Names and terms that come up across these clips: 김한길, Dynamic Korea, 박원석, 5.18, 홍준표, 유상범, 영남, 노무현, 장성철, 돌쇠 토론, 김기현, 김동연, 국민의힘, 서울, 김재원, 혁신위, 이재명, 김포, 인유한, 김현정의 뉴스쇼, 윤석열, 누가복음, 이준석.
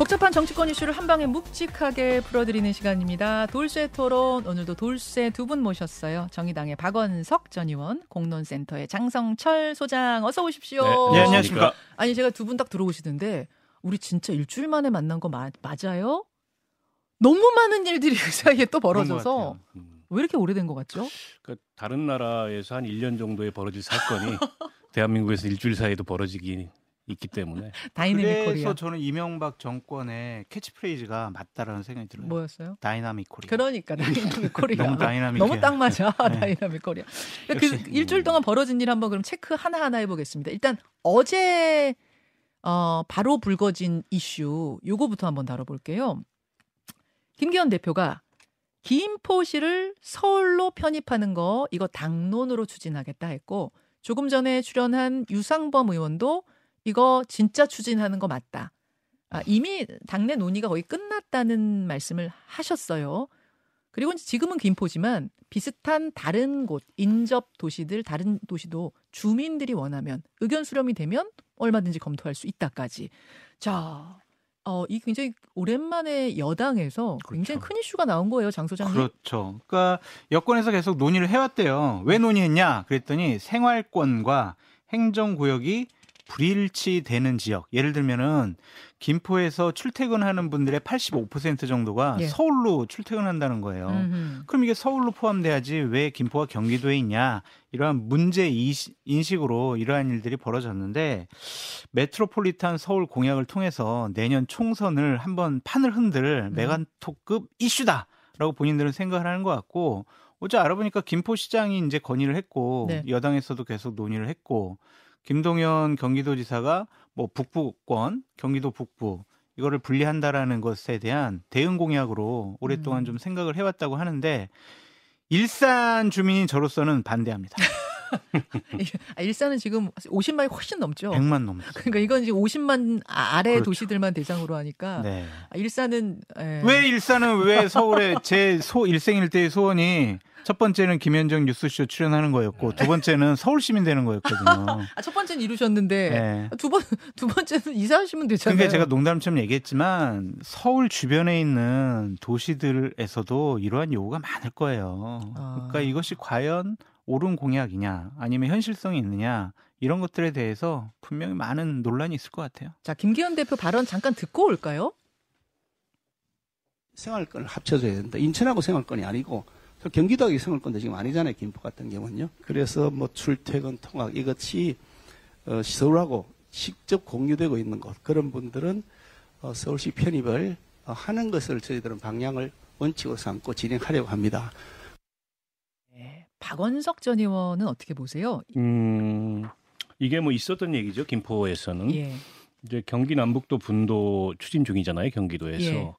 복잡한 정치권 이슈를 한 방에 묵직하게 풀어드리는 시간입니다. 돌쇠 토론, 오늘도 돌쇠 두 분 모셨어요. 정의당의 박원석 전 의원, 공론센터의 장성철 소장, 어서 오십시오. 네, 안녕하십니까. 아니, 제가 두 분 딱 들어오시던데 우리 진짜 일주일 만에 만난 거 맞아요? 너무 많은 일들이 그 사이에 또 벌어져서 왜 이렇게 오래된 것 같죠? 그러니까 다른 나라에서 한 1년 정도에 벌어질 사건이 대한민국에서 일주일 사이에도 벌어지기 있기 때문에 다이내믹 코리아. 그래서 저는 이명박 정권의 캐치프레이즈가 맞다라는 생각이 들어요. 뭐였어요? 다이나믹 코리아. 그러니까 다이나믹 코리아. 너무 다이나믹. 너무 딱 맞아. 네. 다이나믹 코리아. 그러니까 그 일주일 동안 벌어진 일 한번 그럼 체크 하나하나 해보겠습니다. 일단 어제 바로 불거진 이슈 요거부터 한번 다뤄볼게요. 김기현 대표가 김포시를 서울로 편입하는 거 이거 당론으로 추진하겠다 했고, 조금 전에 출연한 유상범 의원도 이거 진짜 추진하는 거 맞다. 아, 이미 당내 논의가 거의 끝났다는 말씀을 하셨어요. 그리고 지금은 김포지만 비슷한 다른 곳, 인접 도시들, 다른 도시도 주민들이 원하면 의견 수렴이 되면 얼마든지 검토할 수 있다까지. 자, 이 굉장히 오랜만에 여당에서 굉장히 그렇죠. 큰 이슈가 나온 거예요, 장 소장님. 그렇죠. 그러니까 여권에서 계속 논의를 해왔대요. 왜 논의했냐? 그랬더니 생활권과 행정구역이 불일치되는 지역, 예를 들면은 김포에서 출퇴근하는 분들의 85% 정도가 예. 서울로 출퇴근한다는 거예요. 그럼 이게 서울로 포함돼야지 왜 김포가 경기도에 있냐, 이러한 문제 인식으로 이러한 일들이 벌어졌는데, 메트로폴리탄 서울 공약을 통해서 내년 총선을 한번 판을 흔들 메가톡급 이슈다라고 본인들은 생각을 하는 것 같고, 어제 알아보니까 김포시장이 이제 건의를 했고 네. 여당에서도 계속 논의를 했고, 김동연 경기도지사가 뭐 북부권, 경기도 북부 이거를 분리한다라는 것에 대한 대응 공약으로 오랫동안 좀 생각을 해왔다고 하는데, 일산 주민인 저로서는 반대합니다. 일산은 지금 50만이 훨씬 넘죠. 100만 넘죠. 그러니까 이건 지금 50만 아래 그렇죠. 도시들만 대상으로 하니까 네. 일산은 왜 서울에 제 일생 일대의 소원이 첫 번째는 김현정 뉴스쇼 출연하는 거였고, 두 번째는 서울시민 되는 거였거든요. 아, 첫 번째는 이루셨는데 네. 두 번째는 이사하시면 되잖아요. 그게 제가 농담처럼 얘기했지만 서울 주변에 있는 도시들에서도 이러한 요구가 많을 거예요. 그러니까 이것이 과연 옳은 공약이냐 아니면 현실성이 있느냐, 이런 것들에 대해서 분명히 많은 논란이 있을 것 같아요. 자, 김기현 대표 발언 잠깐 듣고 올까요? 생활권을 합쳐줘야 된다. 인천하고 생활권이 아니고 경기도하고 생활권도 지금 아니잖아요, 김포 같은 경우는요. 그래서 뭐 출퇴근 통학 이것이 서울하고 직접 공유되고 있는 것, 그런 분들은 서울시 편입을 하는 것을 저희들은 방향을 원칙으로 삼고 진행하려고 합니다. 박원석 전 의원은 어떻게 보세요? 이게 뭐 있었던 얘기죠, 김포에서는. 예. 이제 경기 남북도 분도 추진 중이잖아요, 경기도에서. 예.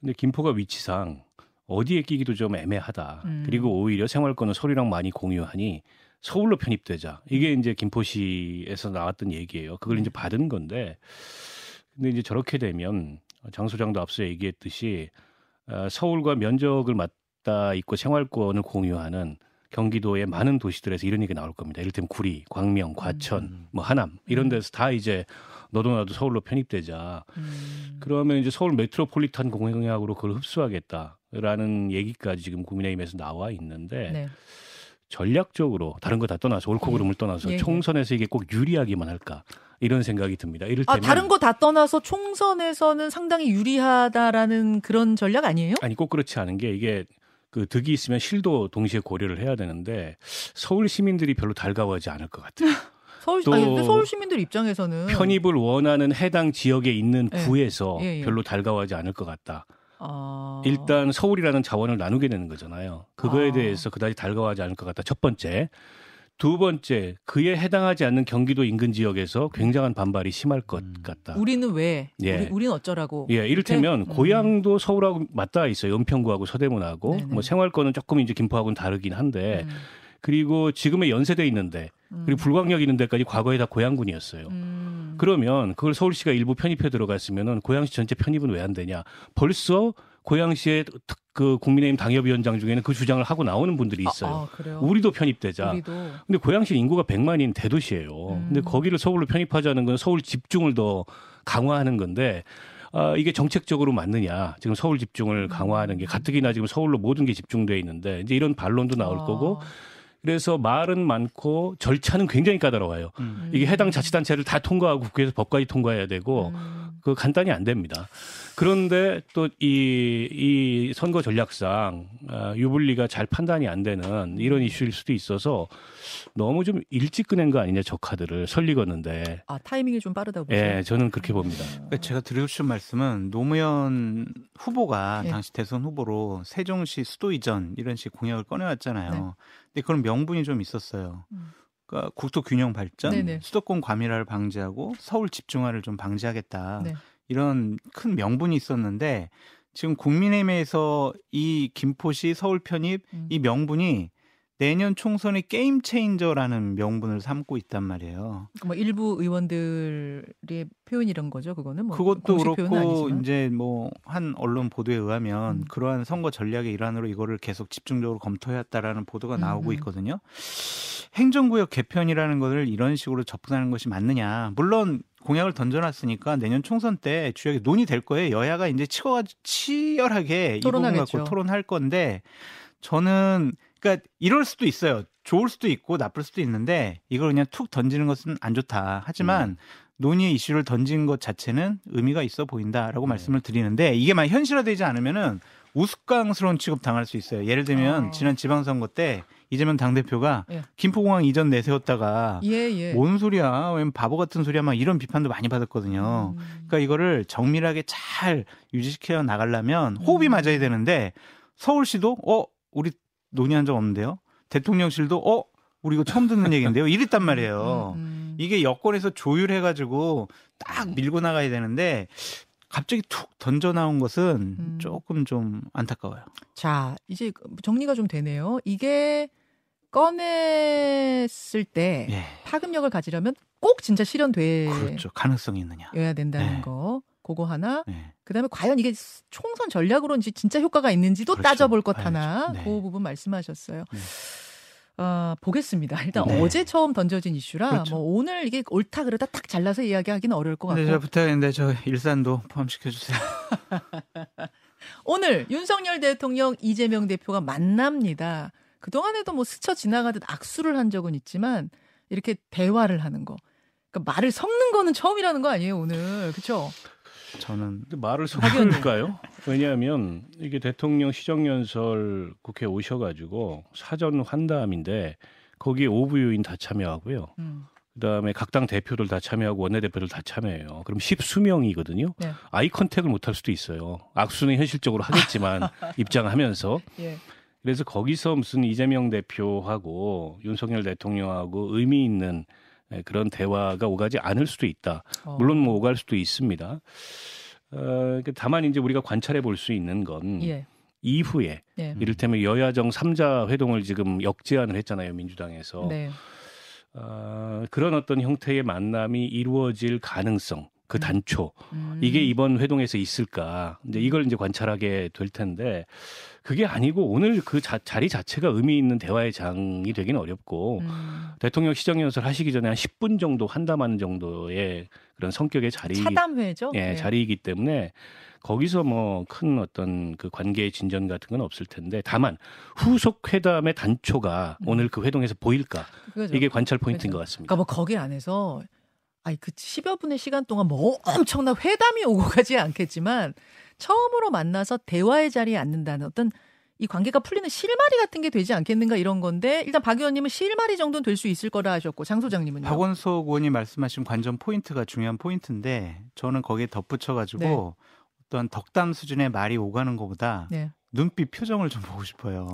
근데 김포가 위치상 어디에 끼기도 좀 애매하다. 그리고 오히려 생활권은 서울이랑 많이 공유하니 서울로 편입되자. 이게 이제 김포시에서 나왔던 얘기예요. 그걸 이제 받은 건데, 근데 이제 저렇게 되면 장 소장도 앞서 얘기했듯이 서울과 면적을 맞닿아 있고 생활권을 공유하는 경기도의 많은 도시들에서 이런 얘기 나올 겁니다. 이를테면 구리, 광명, 과천, 뭐 하남 이런 데서 다 이제 너도 나도 서울로 편입되자. 그러면 이제 서울 메트로폴리탄 공약으로 그걸 흡수하겠다라는 얘기까지 지금 국민의힘에서 나와 있는데 네. 전략적으로 다른 거 다 떠나서, 옳고 그름을 떠나서 예. 총선에서 이게 꼭 유리하기만 할까, 이런 생각이 듭니다. 이를테면 다른 거 다 떠나서 총선에서는 상당히 유리하다라는 그런 전략 아니에요? 아니, 꼭 그렇지 않은 게, 이게 그 득이 있으면 실도 동시에 고려를 해야 되는데 서울 시민들이 별로 달가워하지 않을 것 같아요. 서울 시민들 입장에서는 편입을 원하는 해당 지역에 있는 네. 구에서 별로 달가워하지 않을 것 같다. 일단 서울이라는 자원을 나누게 되는 거잖아요. 그거에 대해서 그다지 달가워하지 않을 것 같다. 첫 번째. 두 번째, 그에 해당하지 않는 경기도 인근 지역에서 굉장한 반발이 심할 것 같다. 우리는 왜? 예. 우리는 어쩌라고? 예, 이를테면 고향도 서울하고 맞닿아 있어요. 은평구하고 서대문하고. 네네. 뭐 생활권은 조금 이제 김포하고는 다르긴 한데 그리고 지금의 연세대 있는데 그리고 불광역 있는 데까지 과거에 다 고양군이었어요. 그러면 그걸 서울시가 일부 편입해 들어갔으면은 고양시 전체 편입은 왜 안 되냐? 벌써 고양시의 그 국민의힘 당협위원장 중에는 그 주장을 하고 나오는 분들이 있어요. 우리도 편입되자. 근데 고양시 인구가 100만인 대도시예요. 근데 거기를 서울로 편입하자는 건 서울 집중을 더 강화하는 건데, 이게 정책적으로 맞느냐. 지금 서울 집중을 강화하는 게 가뜩이나 지금 서울로 모든 게 집중돼 있는데 이제 이런 반론도 나올 거고. 그래서 말은 많고 절차는 굉장히 까다로워요. 이게 해당 자치단체를 다 통과하고 국회에서 법까지 통과해야 되고 그거 간단히 안 됩니다. 그런데 또 이 선거 전략상 유불리가 잘 판단이 안 되는 이런 이슈일 수도 있어서 너무 좀 일찍 꺼낸 거 아니냐 저 카드를 설리겠는데. 아 타이밍이 좀 빠르다고 보세요? 네. 저는 그렇게 봅니다. 제가 드리고 싶은 말씀은 노무현 후보가 네. 당시 대선 후보로 세종시 수도 이전 이런 식 공약을 꺼내왔잖아요. 네. 근데 그런 명분이 좀 있었어요. 그러니까 국토 균형 발전, 네네. 수도권 과밀화를 방지하고 서울 집중화를 좀 방지하겠다. 네. 이런 큰 명분이 있었는데 지금 국민의힘에서 이 김포시 서울 편입 이 명분이 내년 총선의 게임 체인저라는 명분을 삼고 있단 말이에요. 뭐 일부 의원들의 표현 이런 거죠, 그거는. 뭐 그것도 그렇고 이제 뭐 한 언론 보도에 의하면 그러한 선거 전략의 일환으로 이거를 계속 집중적으로 검토해왔다라는 보도가 나오고 있거든요. 행정구역 개편이라는 것을 이런 식으로 접근하는 것이 맞느냐. 물론 공약을 던져놨으니까 내년 총선 때 주역에 논의될 거예요. 여야가 이제 치열하게 이 부분 갖고 토론할 건데 저는. 그러니까 이럴 수도 있어요. 좋을 수도 있고 나쁠 수도 있는데 이걸 그냥 툭 던지는 것은 안 좋다. 하지만 논의의 이슈를 던진 것 자체는 의미가 있어 보인다라고 말씀을 드리는데 이게 만약 현실화되지 않으면은 우스꽝스러운 취급 당할 수 있어요. 예를 들면 지난 지방선거 때 이재명 당대표가 예. 김포공항 이전 내세웠다가 뭔 소리야, 웬 바보 같은 소리야 막 이런 비판도 많이 받았거든요. 그러니까 이거를 정밀하게 잘 유지시켜 나가려면 호흡이 맞아야 되는데 서울시도 우리 논의한 적 없는데요. 대통령실도 우리 이거 처음 듣는 얘기인데요. 이랬단 말이에요. 이게 여권에서 조율해가지고 딱 밀고 나가야 되는데 갑자기 툭 던져 나온 것은 조금 좀 안타까워요. 자, 이제 정리가 좀 되네요. 이게 꺼냈을 때 예. 파급력을 가지려면 꼭 진짜 실현돼야 그렇죠. 가능성이 있느냐. 여야 된다는 예. 거. 그거 하나. 네. 그다음에 과연 이게 총선 전략으로인지 진짜 효과가 있는지도 그렇죠. 따져볼 것 하나. 네. 그 부분 말씀하셨어요. 네. 보겠습니다. 일단 네. 어제 처음 던져진 이슈라 그렇죠. 뭐 오늘 이게 옳다 그러다 딱 잘라서 이야기하기는 어려울 것 같고. 네, 제가 부탁했는데 저 일산도 포함시켜주세요. 오늘 윤석열 대통령 이재명 대표가 만납니다. 그동안에도 뭐 스쳐 지나가듯 악수를 한 적은 있지만 이렇게 대화를 하는 거. 그러니까 말을 섞는 거는 처음이라는 거 아니에요 오늘. 그렇죠? 저는 말을 섞을까요? 왜냐하면 이게 대통령 시정연설 국회에 오셔가지고 사전 환담인데 거기에 5부유인 다 참여하고요. 그다음에 각 당 대표들 다 참여하고 원내대표들 다 참여해요. 그럼 10수명이거든요. 네. 아이 컨택을 못할 수도 있어요. 악수는 현실적으로 하겠지만 입장하면서. 예. 그래서 거기서 무슨 이재명 대표하고 윤석열 대통령하고 의미 있는 그런 대화가 오가지 않을 수도 있다. 물론 뭐 오갈 수도 있습니다. 다만 이제 우리가 관찰해 볼 수 있는 건 예. 이후에 이를테면 여야정 3자 회동을 지금 역제안을 했잖아요. 민주당에서. 네. 그런 어떤 형태의 만남이 이루어질 가능성, 그 단초. 이게 이번 회동에서 있을까. 이제 이걸 이제 관찰하게 될 텐데 그게 아니고 오늘 그 자리 자체가 의미 있는 대화의 장이 되긴 어렵고 대통령 시정연설 하시기 전에 한 10분 정도 한담하는 정도의 그런 성격의 자리. 차담회죠? 예, 네. 자리이기 때문에 거기서 뭐 큰 어떤 그 관계의 진전 같은 건 없을 텐데 다만 후속 회담의 단초가 오늘 그 회동에서 보일까. 그거죠. 이게 관찰 포인트인 그렇죠. 것 같습니다. 그러니까 뭐 거기 안에서 그 10여 분의 시간 동안 뭐 엄청난 회담이 오고 가지 않겠지만 처음으로 만나서 대화의 자리에 앉는다는 어떤 이 관계가 풀리는 실마리 같은 게 되지 않겠는가 이런 건데 일단 박 의원님은 실마리 정도는 될 수 있을 거라 하셨고 장 소장님은요? 박원석 의원이 말씀하신 관전 포인트가 중요한 포인트인데 저는 거기에 덧붙여가지고 네. 어떤 덕담 수준의 말이 오가는 것보다 네. 눈빛 표정을 좀 보고 싶어요.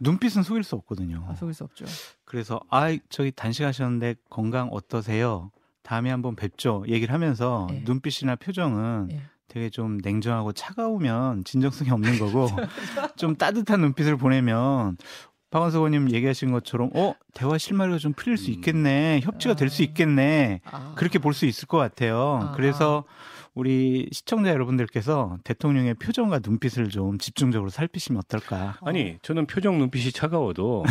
눈빛은 속일 수 없거든요. 속일 수 없죠. 그래서 저기 단식하셨는데 건강 어떠세요? 다음에 한번 뵙죠. 얘기를 하면서 예. 눈빛이나 표정은 예. 되게 좀 냉정하고 차가우면 진정성이 없는 거고 좀 따뜻한 눈빛을 보내면 박원석 의원님 얘기하신 것처럼 대화 실마리가 좀 풀릴 수 있겠네. 협치가 될 수 있겠네. 그렇게 볼 수 있을 것 같아요. 그래서 우리 시청자 여러분들께서 대통령의 표정과 눈빛을 좀 집중적으로 살피시면 어떨까. 아니 저는 표정 눈빛이 차가워도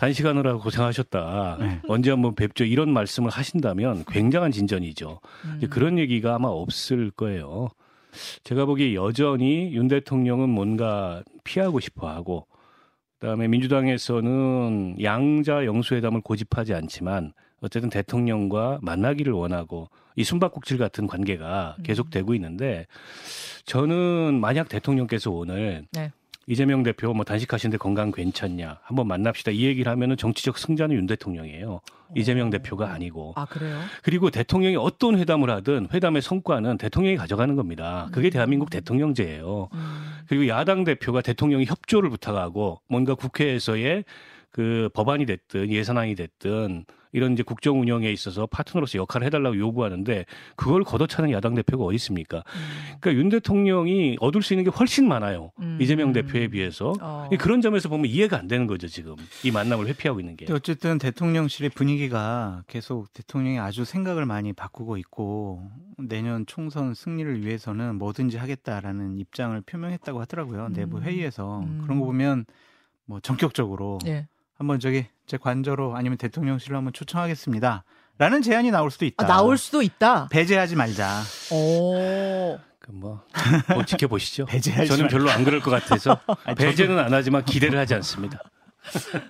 단시간으로 하고 고생하셨다. 네. 언제 한번 뵙죠. 이런 말씀을 하신다면 굉장한 진전이죠. 그런 얘기가 아마 없을 거예요. 제가 보기 여전히 윤 대통령은 뭔가 피하고 싶어하고 그다음에 민주당에서는 양자 영수회담을 고집하지 않지만 어쨌든 대통령과 만나기를 원하고 이 숨바꼭질 같은 관계가 계속되고 있는데 저는 만약 대통령께서 오늘 네. 이재명 대표 뭐 단식하시는데 건강 괜찮냐 한번 만납시다 이 얘기를 하면은 정치적 승자는 윤 대통령이에요. 이재명 대표가 아니고. 아 그래요? 그리고 대통령이 어떤 회담을 하든 회담의 성과는 대통령이 가져가는 겁니다. 그게 대한민국 대통령제예요. 그리고 야당 대표가 대통령이 협조를 부탁하고 뭔가 국회에서의 그 법안이 됐든 예산안이 됐든 이런 이제 국정 운영에 있어서 파트너로서 역할을 해달라고 요구하는데 그걸 걷어차는 야당 대표가 어디 있습니까? 그러니까 윤 대통령이 얻을 수 있는 게 훨씬 많아요. 이재명 대표에 비해서. 그런 점에서 보면 이해가 안 되는 거죠. 지금 이 만남을 회피하고 있는 게. 어쨌든 대통령실의 분위기가 계속 대통령이 아주 생각을 많이 바꾸고 있고 내년 총선 승리를 위해서는 뭐든지 하겠다라는 입장을 표명했다고 하더라고요. 내부 회의에서. 그런 거 보면 뭐 전격적으로. 예. 한번 저기 제 관저로 아니면 대통령실로 한번 초청하겠습니다. 라는 제안이 나올 수도 있다. 아, 나올 수도 있다. 배제하지 말자. 오. 그 뭐 지켜보시죠. 배제하지 저는 별로 안 그럴 것 같아서 배제는 안 하지만 기대를 하지 않습니다.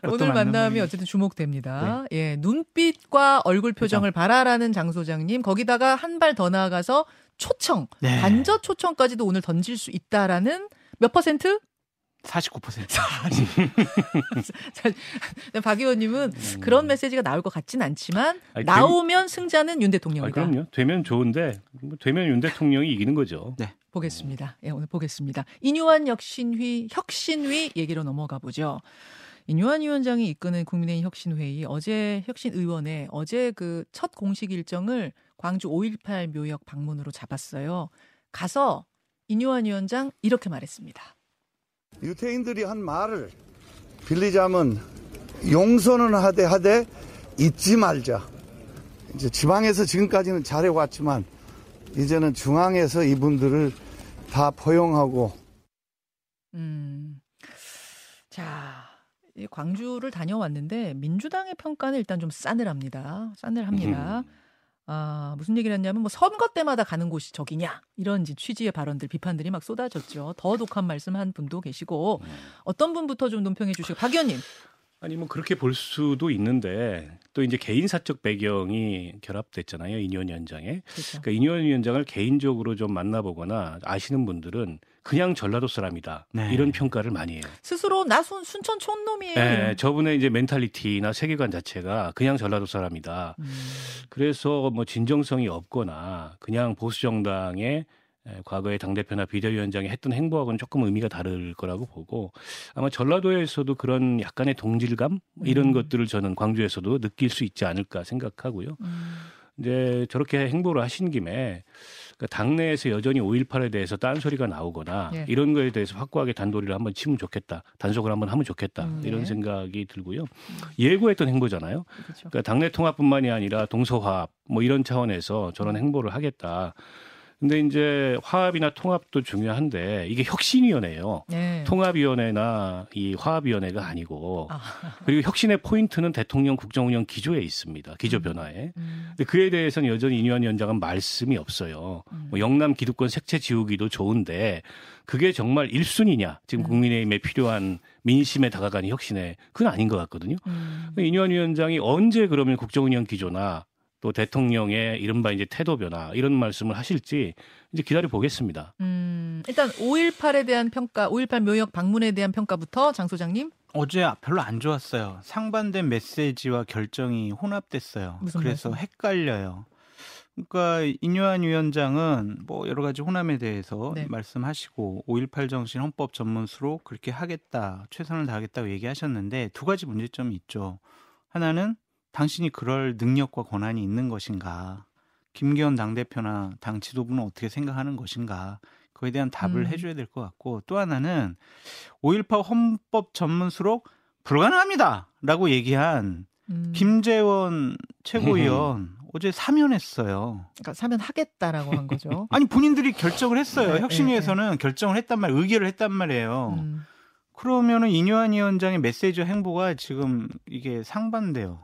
오늘 만남이 어쨌든 주목됩니다. 네. 예, 눈빛과 얼굴 표정을 그렇죠. 바라라는 장 소장님. 거기다가 한 발 더 나아가서 초청. 네. 간접 초청까지도 오늘 던질 수 있다라는 몇 %? 49%. 박 의원님은 그런 메시지가 나올 것 같진 않지만 나오면 승자는 윤 대통령이다. 아, 그럼요. 되면 좋은데 되면 윤 대통령이 이기는 거죠. 네, 보겠습니다. 예, 오늘 보겠습니다. 인유한 혁신위 얘기로 넘어가 보죠. 인유한 위원장이 이끄는 국민의힘 혁신회의 혁신의원회 어제 그 첫 공식 일정을 광주 5.18 묘역 방문으로 잡았어요. 가서 인유한 위원장 이렇게 말했습니다. 유태인들이 한 말을 빌리자면 용서는 하되 잊지 말자. 이제 지방에서 지금까지는 잘해왔지만 이제는 중앙에서 이분들을 다 포용하고. 자, 광주를 다녀왔는데 민주당의 평가는 일단 좀 싸늘합니다. 아, 무슨 얘기를 했냐면 뭐 선거 때마다 가는 곳이 저기냐 이런 취지의 발언들 비판들이 막 쏟아졌죠. 더 독한 말씀한 분도 계시고 어떤 분부터 좀 논평해 주시고 박 의원님. 아니 뭐 그렇게 볼 수도 있는데 또 이제 개인 사적 배경이 결합됐잖아요. 인유한 위원장에. 그렇죠. 그러니까 인유한 위원장을 개인적으로 좀 만나보거나 아시는 분들은 그냥 전라도 사람이다. 네. 이런 평가를 많이 해요. 스스로 나 순천 촌놈이에요. 네, 저분의 이제 멘탈리티나 세계관 자체가 그냥 전라도 사람이다. 그래서 뭐 진정성이 없거나 그냥 보수 정당의 과거에 당대표나 비대위원장이 했던 행보하고는 조금 의미가 다를 거라고 보고 아마 전라도에서도 그런 약간의 동질감 이런 것들을 저는 광주에서도 느낄 수 있지 않을까 생각하고요. 이제 저렇게 행보를 하신 김에 그러니까 당내에서 여전히 5.18에 대해서 딴소리가 나오거나 예. 이런 거에 대해서 확고하게 단도리를 한번 치면 좋겠다. 단속을 한번 하면 좋겠다. 이런 예. 생각이 들고요. 예고했던 행보잖아요. 그렇죠. 그러니까 당내 통합뿐만이 아니라 동서화합 뭐 이런 차원에서 저런 행보를 하겠다. 근데 이제 화합이나 통합도 중요한데 이게 혁신위원회예요. 네. 통합위원회나 이 화합위원회가 아니고 그리고 혁신의 포인트는 대통령 국정운영 기조에 있습니다. 기조 변화에. 근데 그에 대해서는 여전히 인유한 위원장은 말씀이 없어요. 뭐 영남 기득권 색채 지우기도 좋은데 그게 정말 1순위냐. 지금 국민의힘에 필요한 민심에 다가가는 혁신에 그건 아닌 것 같거든요. 인유한 위원장이 언제 그러면 국정운영 기조나 또 대통령의 이른바 이제 태도 변화 이런 말씀을 하실지 이제 기다려 보겠습니다. 일단 5.18에 대한 평가, 5.18 묘역 방문에 대한 평가부터 장 소장님. 어제 별로 안 좋았어요. 상반된 메시지와 결정이 혼합됐어요. 그래서 말씀? 헷갈려요. 그러니까 인유한 위원장은 뭐 여러 가지 호남에 대해서 네. 말씀하시고 5.18 정신 헌법 전문수로 그렇게 하겠다, 최선을 다하겠다고 얘기하셨는데 두 가지 문제점이 있죠. 하나는 당신이 그럴 능력과 권한이 있는 것인가? 김기현 당대표나 당 지도부는 어떻게 생각하는 것인가? 그거에 대한 답을 해줘야 될 것 같고 또 하나는 5.18 헌법 전문수로 불가능합니다! 라고 얘기한 김재원 최고위원 어제 사면했어요. 그러니까 사면하겠다라고 한 거죠. 아니 본인들이 결정을 했어요. 혁신위에서는 결정을 했단 말이에요. 의결을 했단 말이에요. 그러면은 인유한 위원장의 메시지와 행보가 지금 이게 상반돼요.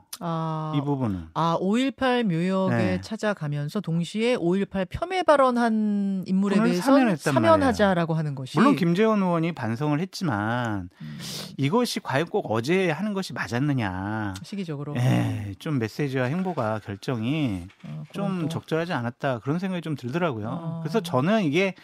이 부분은. 5.18 묘역에 찾아가면서 동시에 5.18 폄훼 발언한 인물에 대해서 사면하자라고 하는 것이. 물론 김재원 의원이 반성을 했지만 이것이 과연 꼭 어제 하는 것이 맞았느냐. 시기적으로. 예, 좀 메시지와 행보가 결정이 좀 적절하지 않았다. 그런 생각이 좀 들더라고요. 그래서 저는 이게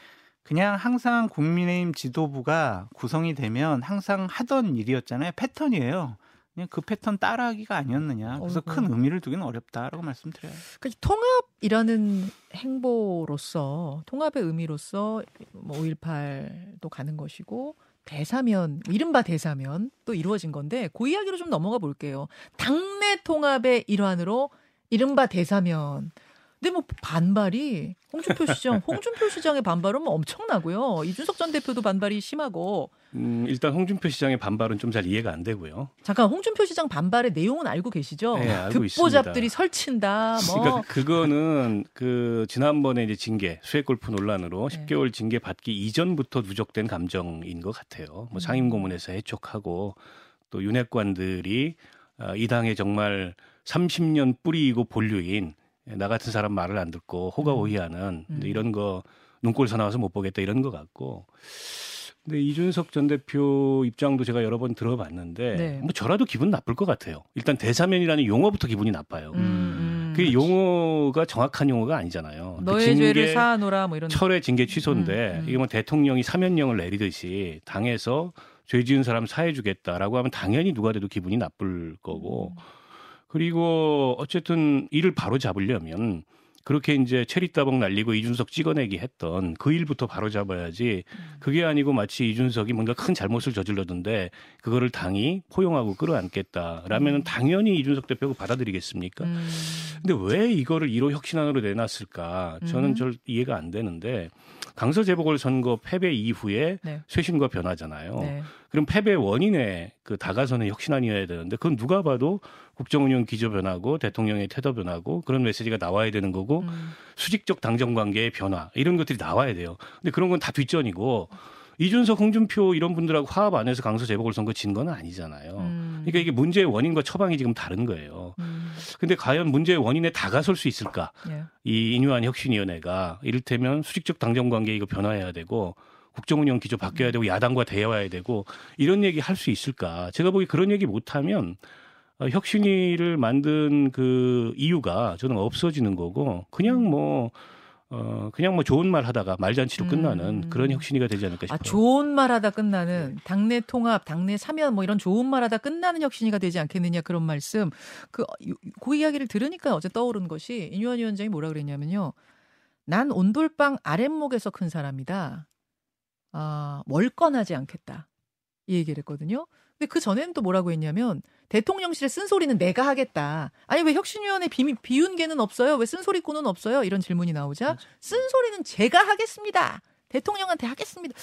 그냥 항상 국민의힘 지도부가 구성이 되면 항상 하던 일이었잖아요. 패턴이에요. 그냥 그 패턴 따라하기가 아니었느냐. 그래서 큰 의미를 두기는 어렵다라고 말씀드려요. 그러니까 통합이라는 행보로서, 통합의 의미로서 뭐 5.18도 가는 것이고 대사면, 이른바 대사면 또 이루어진 건데 그 이야기로 좀 넘어가 볼게요. 당내 통합의 일환으로 이른바 대사면. 근데 뭐 반발이 홍준표 시장의 반발은 뭐 엄청나고요. 이준석 전 대표도 반발이 심하고. 일단 홍준표 시장의 반발은 좀 잘 이해가 안 되고요. 잠깐 홍준표 시장 반발의 내용은 알고 계시죠? 네, 알고 듣보잡들이 있습니다. 설친다. 뭐. 그러니까 그거는 그 지난번에 이제 징계 수해 골프 논란으로 10개월 징계 받기 이전부터 누적된 감정인 것 같아요. 뭐 상임고문에서 해촉하고 또 윤핵관들이 이 당에 정말 30년 뿌리이고 본류인 나 같은 사람 말을 안 듣고 호가호위하는 이런 거 눈꼴 사나워서 못 보겠다 이런 거 같고. 근데 이준석 전 대표 입장도 제가 여러 번 들어봤는데 뭐 저라도 기분 나쁠 것 같아요. 일단 대사면이라는 용어부터 기분이 나빠요. 그 용어가 정확한 용어가 아니잖아요. 너의 그 죄를 사하노라 뭐 이런. 철회 징계 취소인데 이게 뭐 대통령이 사면령을 내리듯이 당에서 죄 지은 사람 사해주겠다라고 하면 당연히 누가 돼도 기분이 나쁠 거고. 그리고 어쨌든 이를 바로 잡으려면 그렇게 이제 체리 따봉 날리고 이준석 찍어내기 했던 그 일부터 바로 잡아야지. 그게 아니고 마치 이준석이 뭔가 큰 잘못을 저질렀는데 그거를 당이 포용하고 끌어안겠다라면 당연히 이준석 대표가 받아들이겠습니까? 근데 왜 이거를 1호 혁신안으로 내놨을까? 저는 절 이해가 안 되는데 강서 재보궐선거 패배 이후에 쇄신과 변화잖아요. 네. 그럼 패배 원인에 그 다가서는 혁신안이어야 되는데 그건 누가 봐도 국정운영 기조 변화고 대통령의 태도 변화고 그런 메시지가 나와야 되는 거고 수직적 당정관계의 변화 이런 것들이 나와야 돼요. 근데 그런 건 다 뒷전이고 이준석, 홍준표 이런 분들하고 화합 안 해서 강서 재보궐선거 진 건 아니잖아요. 그러니까 이게 문제의 원인과 처방이 지금 다른 거예요. 근데 과연 문제의 원인에 다가설 수 있을까? 이 인유한 혁신위원회가 이를테면 수직적 당정관계 이거 변화해야 되고 국정운영 기조 바뀌어야 되고 야당과 대화해야 되고 이런 얘기 할 수 있을까? 제가 보기 그런 얘기 못하면 혁신위를 만든 그 이유가 저는 없어지는 거고 그냥 뭐 좋은 말 하다가 말잔치로 끝나는 그런 혁신위가 되지 않을까 싶어요. 좋은 말 하다 끝나는 당내 통합, 당내 사면 뭐 이런 좋은 말 하다 끝나는 혁신위가 되지 않겠느냐 그런 말씀. 그 이야기를 들으니까 어제 떠오른 것이 인유한 위원장이 뭐라 그랬냐면요. 난 온돌방 아랫목에서 큰 사람이다. 월권하지 않겠다. 이 얘기를 했거든요. 근데 그 전에는 또 뭐라고 했냐면 대통령실에 쓴소리는 내가 하겠다. 아니 왜 혁신위원회 비운개는 없어요? 왜 쓴소리꾼은 없어요? 이런 질문이 나오자 쓴소리는 제가 하겠습니다. 대통령한테 하겠습니다.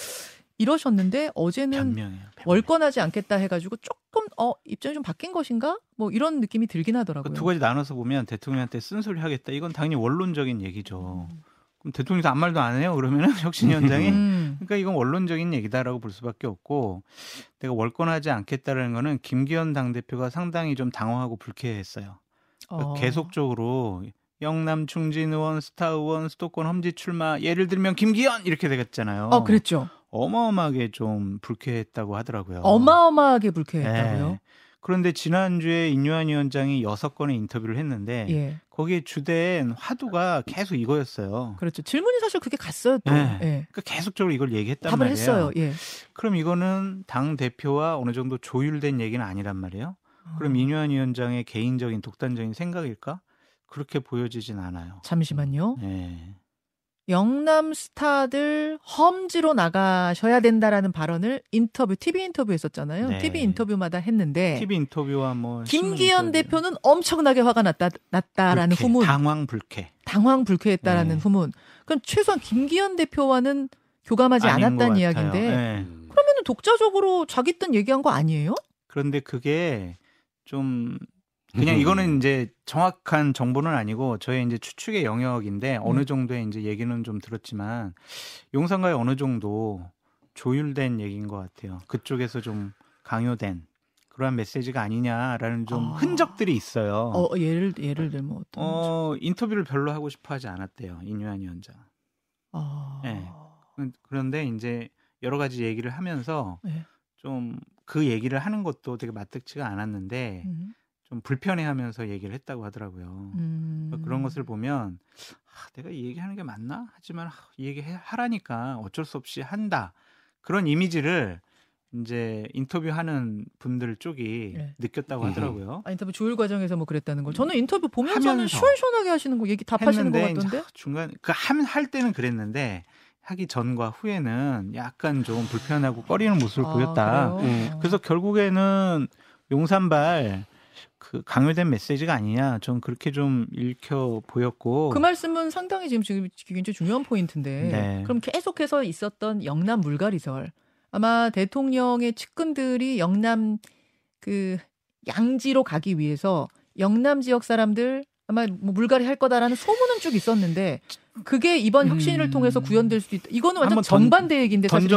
이러셨는데 어제는 변명이에요. 월권하지 않겠다 해가지고 조금 입장이 좀 바뀐 것인가? 뭐 이런 느낌이 들긴 하더라고요. 두 가지 나눠서 보면 대통령한테 쓴소리 하겠다. 이건 당연히 원론적인 얘기죠. 그럼 대통령도 아무 말도 안 해요. 그러면 혁신위원장이 그러니까 이건 원론적인 얘기다라고 볼 수밖에 없고 내가 월권하지 않겠다라는 거는 김기현 당대표가 상당히 좀 당황하고 불쾌했어요. 그러니까 계속적으로 영남 충진 의원, 스타 의원, 수도권 험지 출마 예를 들면 김기현 이렇게 되겠잖아요. 그랬죠. 어마어마하게 좀 불쾌했다고 하더라고요. 어마어마하게 불쾌했다고요? 네. 그런데 지난주에 인유한 위원장이 6건의 인터뷰를 했는데 거기에 주된 화두가 계속 이거였어요. 그렇죠. 질문이 사실 그게 갔어요. 또. 그러니까 계속적으로 이걸 얘기했단 답을 말이에요. 했어요. 그럼 이거는 당대표와 어느 정도 조율된 얘기는 아니란 말이에요. 그럼 인유한 위원장의 개인적인 독단적인 생각일까? 그렇게 보여지진 않아요. 잠시만요. 영남 스타들 험지로 나가셔야 된다라는 발언을 TV 인터뷰 했었잖아요. TV 인터뷰마다 했는데 TV 인터뷰와 뭐 김기현 대표는 엄청나게 화가 났다라는 불쾌, 후문. 당황 불쾌했다라는 후문. 그럼 최소한 김기현 대표와는 교감하지 않았다는 이야기인데 그러면은 독자적으로 자기 뜻 얘기한 거 아니에요? 그런데 그게 좀 그냥 이거는 이제 정확한 정보는 아니고 저의 이제 추측의 영역인데 어느 정도의 이제 얘기는 좀 들었지만 용산과의 어느 정도 조율된 얘기인 것 같아요. 그쪽에서 좀 강요된. 그러한 메시지가 아니냐라는 좀 흔적들이 있어요. 예를 들면 어떤? 인터뷰를 별로 하고 싶어하지 않았대요, 인유한 위원장. 네. 그런데 이제 여러 가지 얘기를 하면서 네. 좀 그 얘기를 하는 것도 되게 마뜩지가 않았는데 좀 불편해하면서 얘기를 했다고 하더라고요. 그런 것을 보면 내가 이 얘기하는 게 맞나? 하지만 이 얘기 하라니까 어쩔 수 없이 한다. 그런 이미지를 이제 인터뷰하는 분들 쪽이 네. 느꼈다고 하더라고요. 인터뷰 조율 과정에서 뭐 그랬다는 걸. 저는 인터뷰 보면서는 시원시원하게 하시는 거 얘기 답하시는 것 같던데. 중간 할 때는 그랬는데 하기 전과 후에는 약간 좀 불편하고 꺼리는 모습을 보였다. 그래서 결국에는 용산발 그 강요된 메시지가 아니냐, 전 그렇게 좀 읽혀 보였고. 그 말씀은 상당히 지금 굉장히 중요한 포인트인데. 네. 그럼 계속해서 있었던 영남 물갈이설. 아마 대통령의 측근들이 영남 그 양지로 가기 위해서 영남 지역 사람들 아마 뭐 물갈이 할 거다라는 소문은 쭉 있었는데 그게 이번 혁신위를 통해서 구현될 수도 있다. 이거는 완전 정반대 얘기인데 사실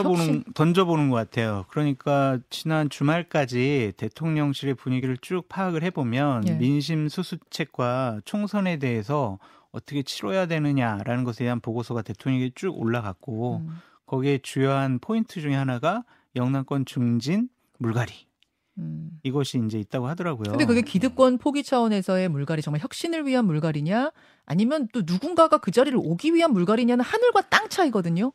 던져보는 것 같아요. 그러니까 지난 주말까지 대통령실의 분위기를 쭉 파악을 해보면 예. 민심 수수책과 총선에 대해서 어떻게 치러야 되느냐라는 것에 대한 보고서가 대통령에게 쭉 올라갔고 거기에 주요한 포인트 중에 하나가 영남권 중진 물갈이. 이것이 이제 있다고 하더라고요. 근데 그게 기득권 포기 차원에서의 물갈이, 정말 혁신을 위한 물갈이냐, 아니면 또 누군가가 그 자리를 오기 위한 물갈이냐는 하늘과 땅 차이거든요.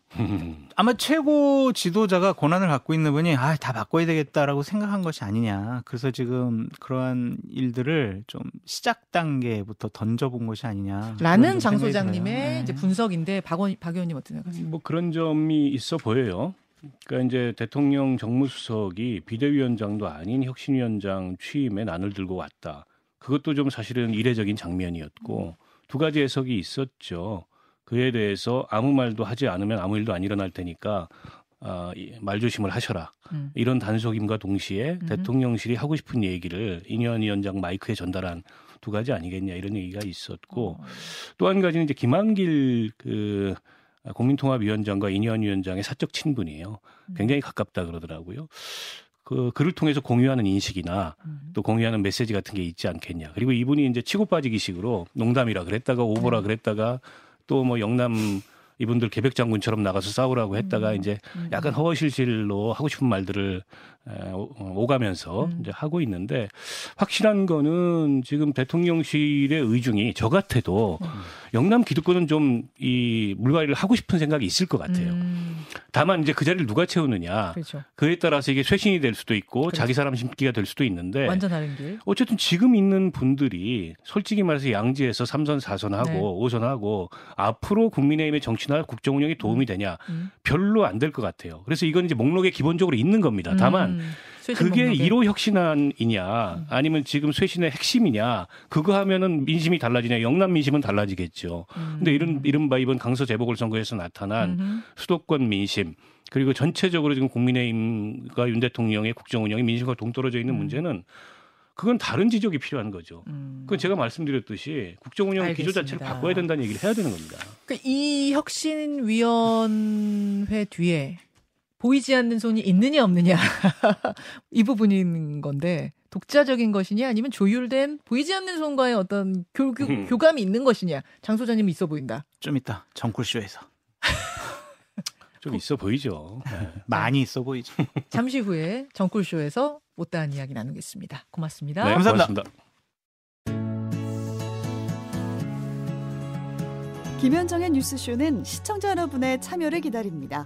아마 최고 지도자가 권한을 갖고 있는 분이 다 바꿔야 되겠다라고 생각한 것이 아니냐. 그래서 지금 그러한 일들을 좀 시작 단계부터 던져본 것이 아니냐. 라는 장 소장님의 이제 분석인데 박 의원님 어떻게 생각하세요? 뭐 그런 점이 있어 보여요. 그러니까 이제 대통령 정무수석이 비대위원장도 아닌 혁신위원장 취임에 난을 들고 왔다. 그것도 좀 사실은 이례적인 장면이었고 두 가지 해석이 있었죠. 그에 대해서 아무 말도 하지 않으면 아무 일도 안 일어날 테니까 말조심을 하셔라. 이런 단속임과 동시에 대통령실이 하고 싶은 얘기를 인현 위원장 마이크에 전달한 두 가지 아니겠냐 이런 얘기가 있었고 또 한 가지는 이제 김한길 국민통합위원장과 인현 위원장의 사적 친분이에요. 굉장히 가깝다 그러더라고요. 그를 통해서 공유하는 인식이나 또 공유하는 메시지 같은 게 있지 않겠냐. 그리고 이분이 이제 치고 빠지기식으로 농담이라 그랬다가 오보라 그랬다가 또 뭐 영남 이분들 계백장군처럼 나가서 싸우라고 했다가 이제 약간 허허실실로 하고 싶은 말들을 오가면서 이제 하고 있는데 확실한 거는 지금 대통령실의 의중이 저 같아도 영남 기득권은 좀 이 물갈이를 하고 싶은 생각이 있을 것 같아요. 다만 이제 그 자리를 누가 채우느냐. 그렇죠. 그에 따라서 이게 쇄신이 될 수도 있고 그렇죠. 자기 사람 심기가 될 수도 있는데 완전 다른 길. 어쨌든 지금 있는 분들이 솔직히 말해서 양지에서 3선, 4선하고 네. 5선하고 앞으로 국민의힘의 정치나 국정운영에 도움이 되냐. 별로 안 될 것 같아요. 그래서 이건 이제 목록에 기본적으로 있는 겁니다. 다만 그게 1호 혁신안이냐 아니면 지금 쇄신의 핵심이냐 그거 하면은 민심이 달라지냐 영남 민심은 달라지겠죠. 근데 이른바 이번 강서 재보궐선거에서 나타난 수도권 민심 그리고 전체적으로 지금 국민의힘과 윤 대통령의 국정운영이 민심과 동떨어져 있는 문제는 그건 다른 지적이 필요한 거죠. 그건 제가 말씀드렸듯이 국정운영 알겠습니다. 기조 자체를 바꿔야 된다는 얘기를 해야 되는 겁니다. 이 혁신위원회 뒤에 보이지 않는 손이 있느냐 없느냐 이 부분인 건데 독자적인 것이냐 아니면 조율된 보이지 않는 손과의 어떤 교감이 있는 것이냐. 장 소장님 있어 보인다. 좀 있다. 정쿨쇼에서. 좀 있어 보이죠. 많이 있어 보이죠. 잠시 후에 정쿨쇼에서 못다한 이야기 나누겠습니다. 고맙습니다. 네, 감사합니다. 고맙습니다. 김현정의 뉴스쇼는 시청자 여러분의 참여를 기다립니다.